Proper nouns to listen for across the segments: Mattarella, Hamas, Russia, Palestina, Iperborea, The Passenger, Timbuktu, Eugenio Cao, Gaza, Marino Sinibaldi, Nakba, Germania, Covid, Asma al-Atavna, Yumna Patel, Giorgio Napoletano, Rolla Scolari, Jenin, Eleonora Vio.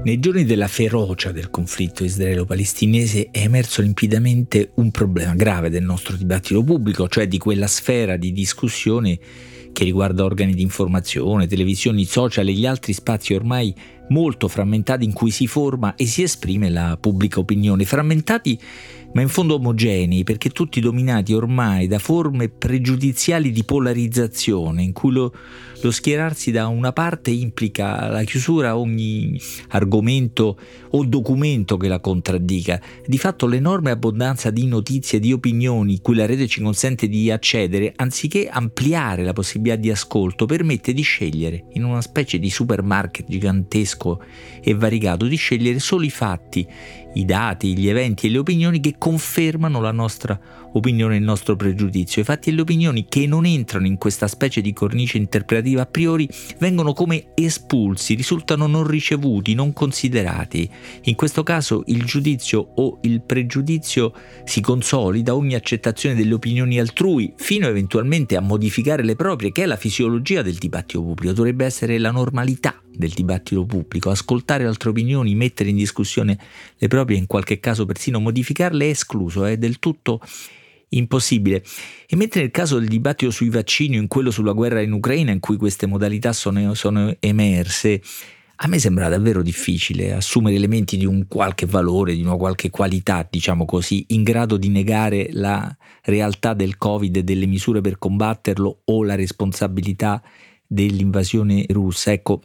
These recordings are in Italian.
Nei giorni della ferocia del conflitto israelo-palestinese è emerso limpidamente un problema grave del nostro dibattito pubblico, cioè di quella sfera di discussione che riguarda organi di informazione, televisioni, social e gli altri spazi ormai molto frammentati in cui si forma e si esprime la pubblica opinione. Frammentati ma in fondo omogenei, perché tutti dominati ormai da forme pregiudiziali di polarizzazione in cui lo schierarsi da una parte implica la chiusura a ogni argomento o documento che la contraddica. Di fatto l'enorme abbondanza di notizie, di opinioni cui la rete ci consente di accedere, anziché ampliare la possibilità di ascolto, permette di scegliere, in una specie di supermarket gigantesco e variegato, di scegliere solo i fatti, i dati, gli eventi e le opinioni che confermano la nostra opinione e il nostro pregiudizio. I fatti e le opinioni che non entrano in questa specie di cornice interpretativa a priori vengono come espulsi, risultano non ricevuti, non considerati. In questo caso il giudizio o il pregiudizio si consolida, ogni accettazione delle opinioni altrui, fino eventualmente a modificare le proprie, che è la fisiologia del dibattito pubblico, dovrebbe essere la normalità del dibattito pubblico. Ascoltare altre opinioni, mettere in discussione le proprie, in qualche caso persino modificarle, è escluso, è del tutto impossibile. E mentre nel caso del dibattito sui vaccini o in quello sulla guerra in Ucraina, in cui queste modalità sono emerse, a me sembra davvero difficile assumere elementi di un qualche valore, di una qualche qualità, diciamo così, in grado di negare la realtà del Covid e delle misure per combatterlo o la responsabilità dell'invasione russa. Ecco,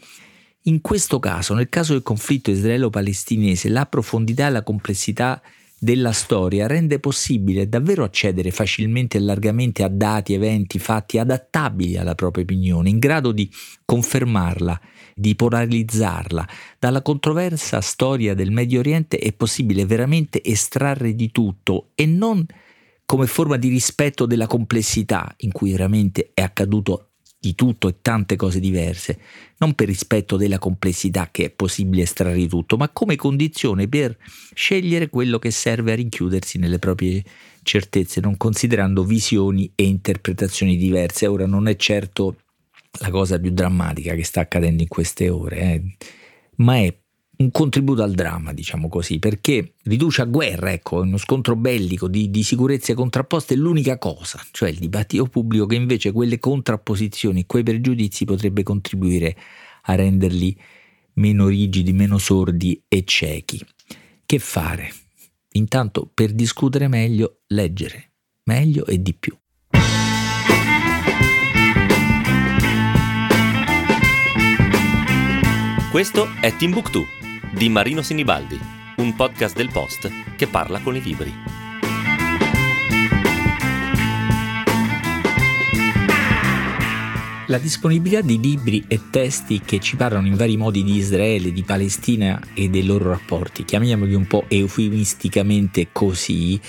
in questo caso, nel caso del conflitto israelo-palestinese, la profondità e la complessità della storia rende possibile davvero accedere facilmente e largamente a dati, eventi, fatti adattabili alla propria opinione, in grado di confermarla, di polarizzarla. Dalla controversa storia del Medio Oriente è possibile veramente estrarre di tutto, e non come forma di rispetto della complessità, in cui veramente è accaduto di tutto e tante cose diverse, non per rispetto della complessità che è possibile estrarre di tutto, ma come condizione per scegliere quello che serve a rinchiudersi nelle proprie certezze, non considerando visioni e interpretazioni diverse. Ora, non è certo la cosa più drammatica che sta accadendo in queste ore, ma è un contributo al dramma, diciamo così, perché riduce a guerra, ecco, uno scontro bellico di sicurezze contrapposte è l'unica cosa, cioè il dibattito pubblico, che invece quelle contrapposizioni, quei pregiudizi potrebbe contribuire a renderli meno rigidi, meno sordi e ciechi. Che fare? Intanto, per discutere meglio, leggere meglio e di più. Questo è Timbuktu di Marino Sinibaldi, un podcast del Post che parla con i libri. La disponibilità di libri e testi che ci parlano in vari modi di Israele, di Palestina e dei loro rapporti, chiamiamoli un po' eufemisticamente così,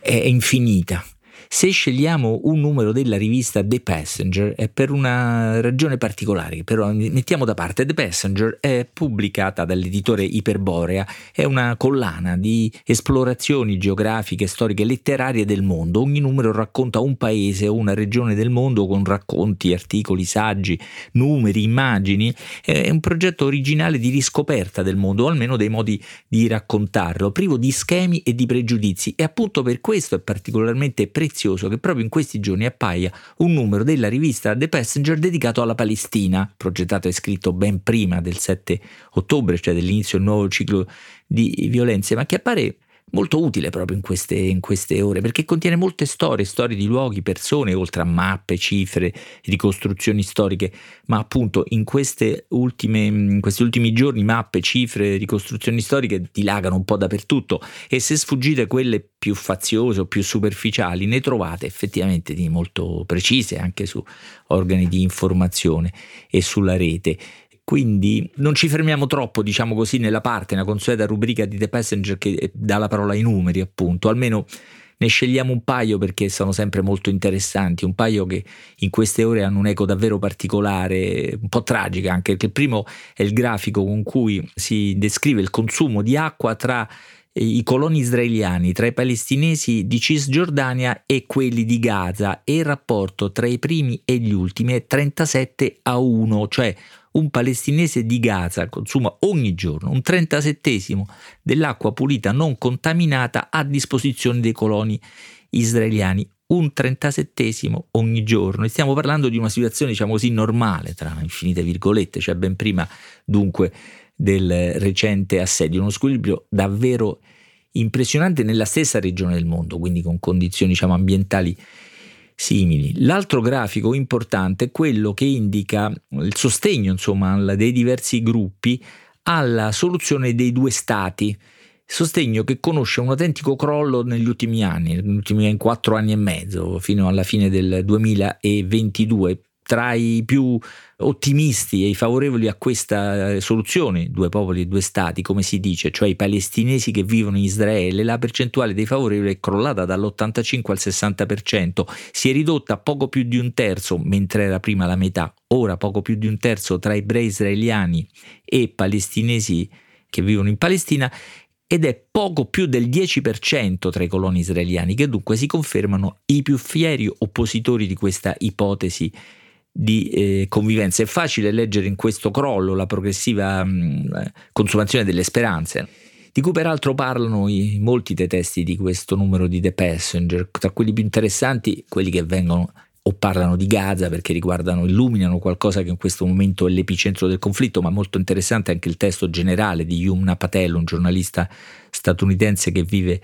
è infinita. Se scegliamo un numero della rivista The Passenger è per una ragione particolare, però mettiamo da parte. The Passenger è pubblicata dall'editore Iperborea, è una collana di esplorazioni geografiche, storiche e letterarie del mondo. Ogni numero racconta un paese o una regione del mondo con racconti, articoli, saggi, numeri, immagini. È un progetto originale di riscoperta del mondo, o almeno dei modi di raccontarlo, privo di schemi e di pregiudizi, e appunto per questo è particolarmente prezioso che proprio in questi giorni appaia un numero della rivista The Passenger dedicato alla Palestina, progettato e scritto ben prima del 7 ottobre, cioè dell'inizio del nuovo ciclo di violenze, ma che appare molto utile proprio in queste ore, perché contiene molte storie di luoghi, persone, oltre a mappe, cifre, ricostruzioni storiche. Ma appunto in questi ultimi giorni mappe, cifre, ricostruzioni storiche dilagano un po' dappertutto, e se sfuggite quelle più faziose o più superficiali, ne trovate effettivamente di molto precise anche su organi di informazione e sulla rete. Quindi non ci fermiamo troppo, diciamo così, nella consueta rubrica di The Passenger che dà la parola ai numeri, appunto. Almeno ne scegliamo un paio, perché sono sempre molto interessanti, un paio che in queste ore hanno un'eco davvero particolare, un po' tragica anche, perché il primo è il grafico con cui si descrive il consumo di acqua tra i coloni israeliani, tra i palestinesi di Cisgiordania e quelli di Gaza, e il rapporto tra i primi e gli ultimi è 37 a 1, cioè un palestinese di Gaza consuma ogni giorno un 37° dell'acqua pulita non contaminata a disposizione dei coloni israeliani. Un 37° ogni giorno. E stiamo parlando di una situazione, diciamo così, normale, tra infinite virgolette, cioè ben prima dunque del recente assedio. Uno squilibrio davvero impressionante nella stessa regione del mondo, quindi con condizioni, diciamo, ambientali simili. L'altro grafico importante è quello che indica il sostegno, insomma, dei diversi gruppi alla soluzione dei due stati, sostegno che conosce un autentico crollo negli ultimi anni, in 4 anni e mezzo, fino alla fine del 2022. Tra i più ottimisti e i favorevoli a questa soluzione, due popoli e due stati, come si dice, cioè i palestinesi che vivono in Israele, la percentuale dei favorevoli è crollata dall'85 al 60%, si è ridotta a poco più di 1/3, mentre era prima la metà, ora poco più di 1/3 tra ebrei israeliani e palestinesi che vivono in Palestina, ed è poco più del 10% tra i coloni israeliani, che dunque si confermano i più fieri oppositori di questa ipotesi di convivenza. È facile leggere in questo crollo la progressiva consumazione delle speranze, di cui peraltro parlano molti dei testi di questo numero di The Passenger, tra quelli più interessanti quelli che vengono o parlano di Gaza, perché riguardano, illuminano qualcosa che in questo momento è l'epicentro del conflitto, ma molto interessante anche il testo generale di Yumna Patel, un giornalista statunitense che vive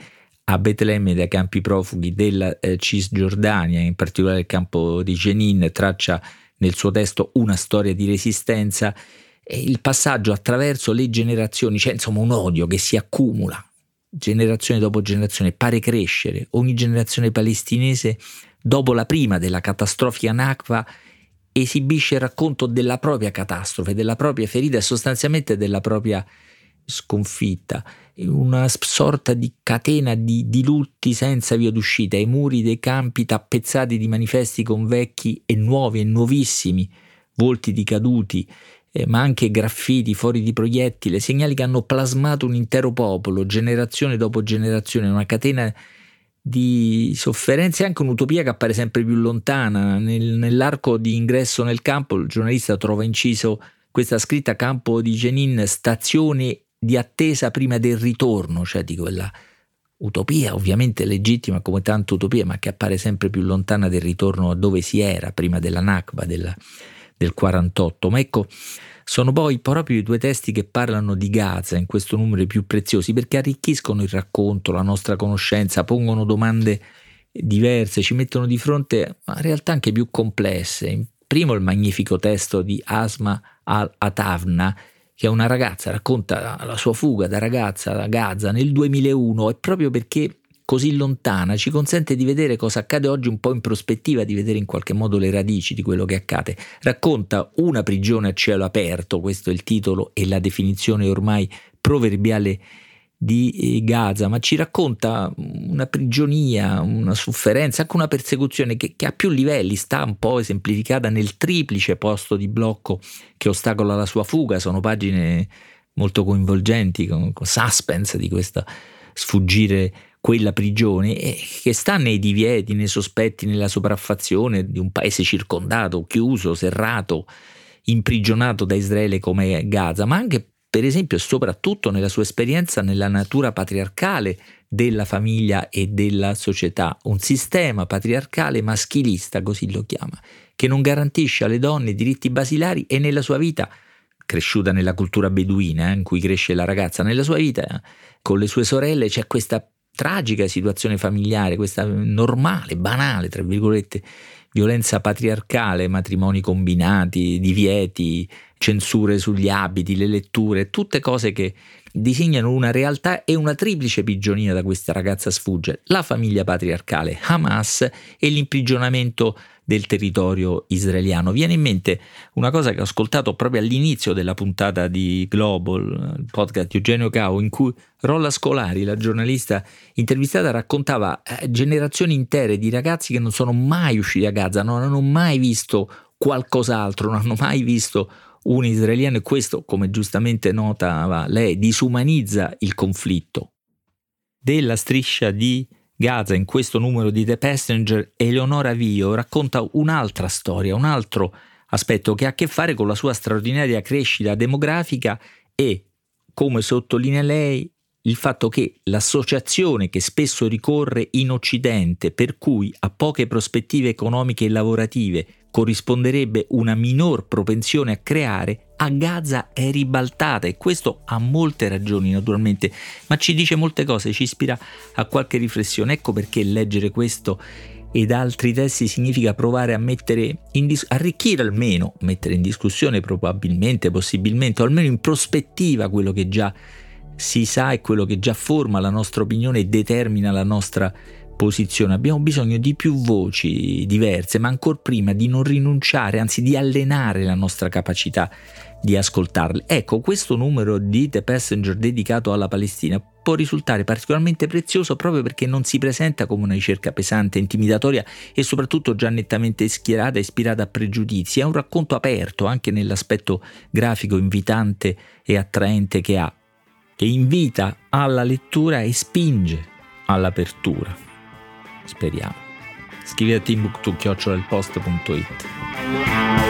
a Betlemme, dai campi profughi della Cisgiordania, in particolare il campo di Jenin, traccia nel suo testo una storia di resistenza e il passaggio attraverso le generazioni, cioè insomma un odio che si accumula generazione dopo generazione, pare crescere. Ogni generazione palestinese dopo la prima della catastrofica Nakba esibisce il racconto della propria catastrofe, della propria ferita e sostanzialmente della propria sconfitta. Una sorta di catena di lutti senza via d'uscita, i muri dei campi tappezzati di manifesti con vecchi e nuovi e nuovissimi volti di caduti, ma anche graffiti, fori di proiettile, segnali che hanno plasmato un intero popolo, generazione dopo generazione, una catena di sofferenze, anche un'utopia che appare sempre più lontana. Nell'arco di ingresso nel campo il giornalista trova inciso questa scritta: campo di Jenin, stazione di attesa prima del ritorno, cioè di quella utopia ovviamente legittima come tante utopie, ma che appare sempre più lontana del ritorno a dove si era prima della Nakba del 48. Ma ecco, sono poi proprio i due testi che parlano di Gaza in questo numero i più preziosi, perché arricchiscono il racconto, la nostra conoscenza, pongono domande diverse, ci mettono di fronte a realtà anche più complesse. Primo il magnifico testo di Asma al-Atavna, che è una ragazza, racconta la sua fuga da ragazza da Gaza nel 2001, e proprio perché così lontana ci consente di vedere cosa accade oggi un po' in prospettiva, di vedere in qualche modo le radici di quello che accade. Racconta una prigione a cielo aperto, questo è il titolo e la definizione ormai proverbiale di Gaza, ma ci racconta una prigionia, una sofferenza, anche una persecuzione che a più livelli sta un po' esemplificata nel triplice posto di blocco che ostacola la sua fuga. Sono pagine molto coinvolgenti, con suspense di questa sfuggire quella prigione, che sta nei divieti, nei sospetti, nella sopraffazione di un paese circondato, chiuso, serrato, imprigionato da Israele come Gaza, ma anche per esempio e soprattutto nella sua esperienza nella natura patriarcale della famiglia e della società, un sistema patriarcale maschilista, così lo chiama, che non garantisce alle donne diritti basilari, e nella sua vita cresciuta nella cultura beduina in cui cresce la ragazza, nella sua vita con le sue sorelle c'è questa tragica situazione familiare, questa normale, banale, tra virgolette, violenza patriarcale, matrimoni combinati, divieti, censure sugli abiti, le letture, tutte cose che disegnano una realtà e una triplice prigionia da questa ragazza sfugge: la famiglia patriarcale, Hamas e l'imprigionamento del territorio israeliano. Viene in mente una cosa che ho ascoltato proprio all'inizio della puntata di Global, il podcast di Eugenio Cao, in cui Rolla Scolari, la giornalista intervistata, raccontava generazioni intere di ragazzi che non sono mai usciti a Gaza, non hanno mai visto qualcos'altro, non hanno mai visto un israeliano, e questo, come giustamente notava lei, disumanizza il conflitto. Della striscia di Gaza, in questo numero di The Passenger, Eleonora Vio racconta un'altra storia, un altro aspetto che ha a che fare con la sua straordinaria crescita demografica e, come sottolinea lei, il fatto che l'associazione che spesso ricorre in Occidente, per cui a poche prospettive economiche e lavorative corrisponderebbe una minor propensione a creare, a Gaza è ribaltata, e questo ha molte ragioni naturalmente, ma ci dice molte cose, ci ispira a qualche riflessione. Ecco perché leggere questo ed altri testi significa provare a mettere in discussione, probabilmente, possibilmente, o almeno in prospettiva, quello che già si sa e quello che già forma la nostra opinione e determina la nostra posizione. Abbiamo bisogno di più voci diverse, ma ancor prima di non rinunciare, anzi di allenare la nostra capacità di ascoltarle. Ecco, questo numero di The Passenger dedicato alla Palestina può risultare particolarmente prezioso proprio perché non si presenta come una ricerca pesante, intimidatoria e soprattutto già nettamente schierata e ispirata a pregiudizi. È un racconto aperto anche nell'aspetto grafico invitante e attraente che ha, che invita alla lettura e spinge all'apertura. Speriamo. Scrivete a timbuktu@ilpost.it.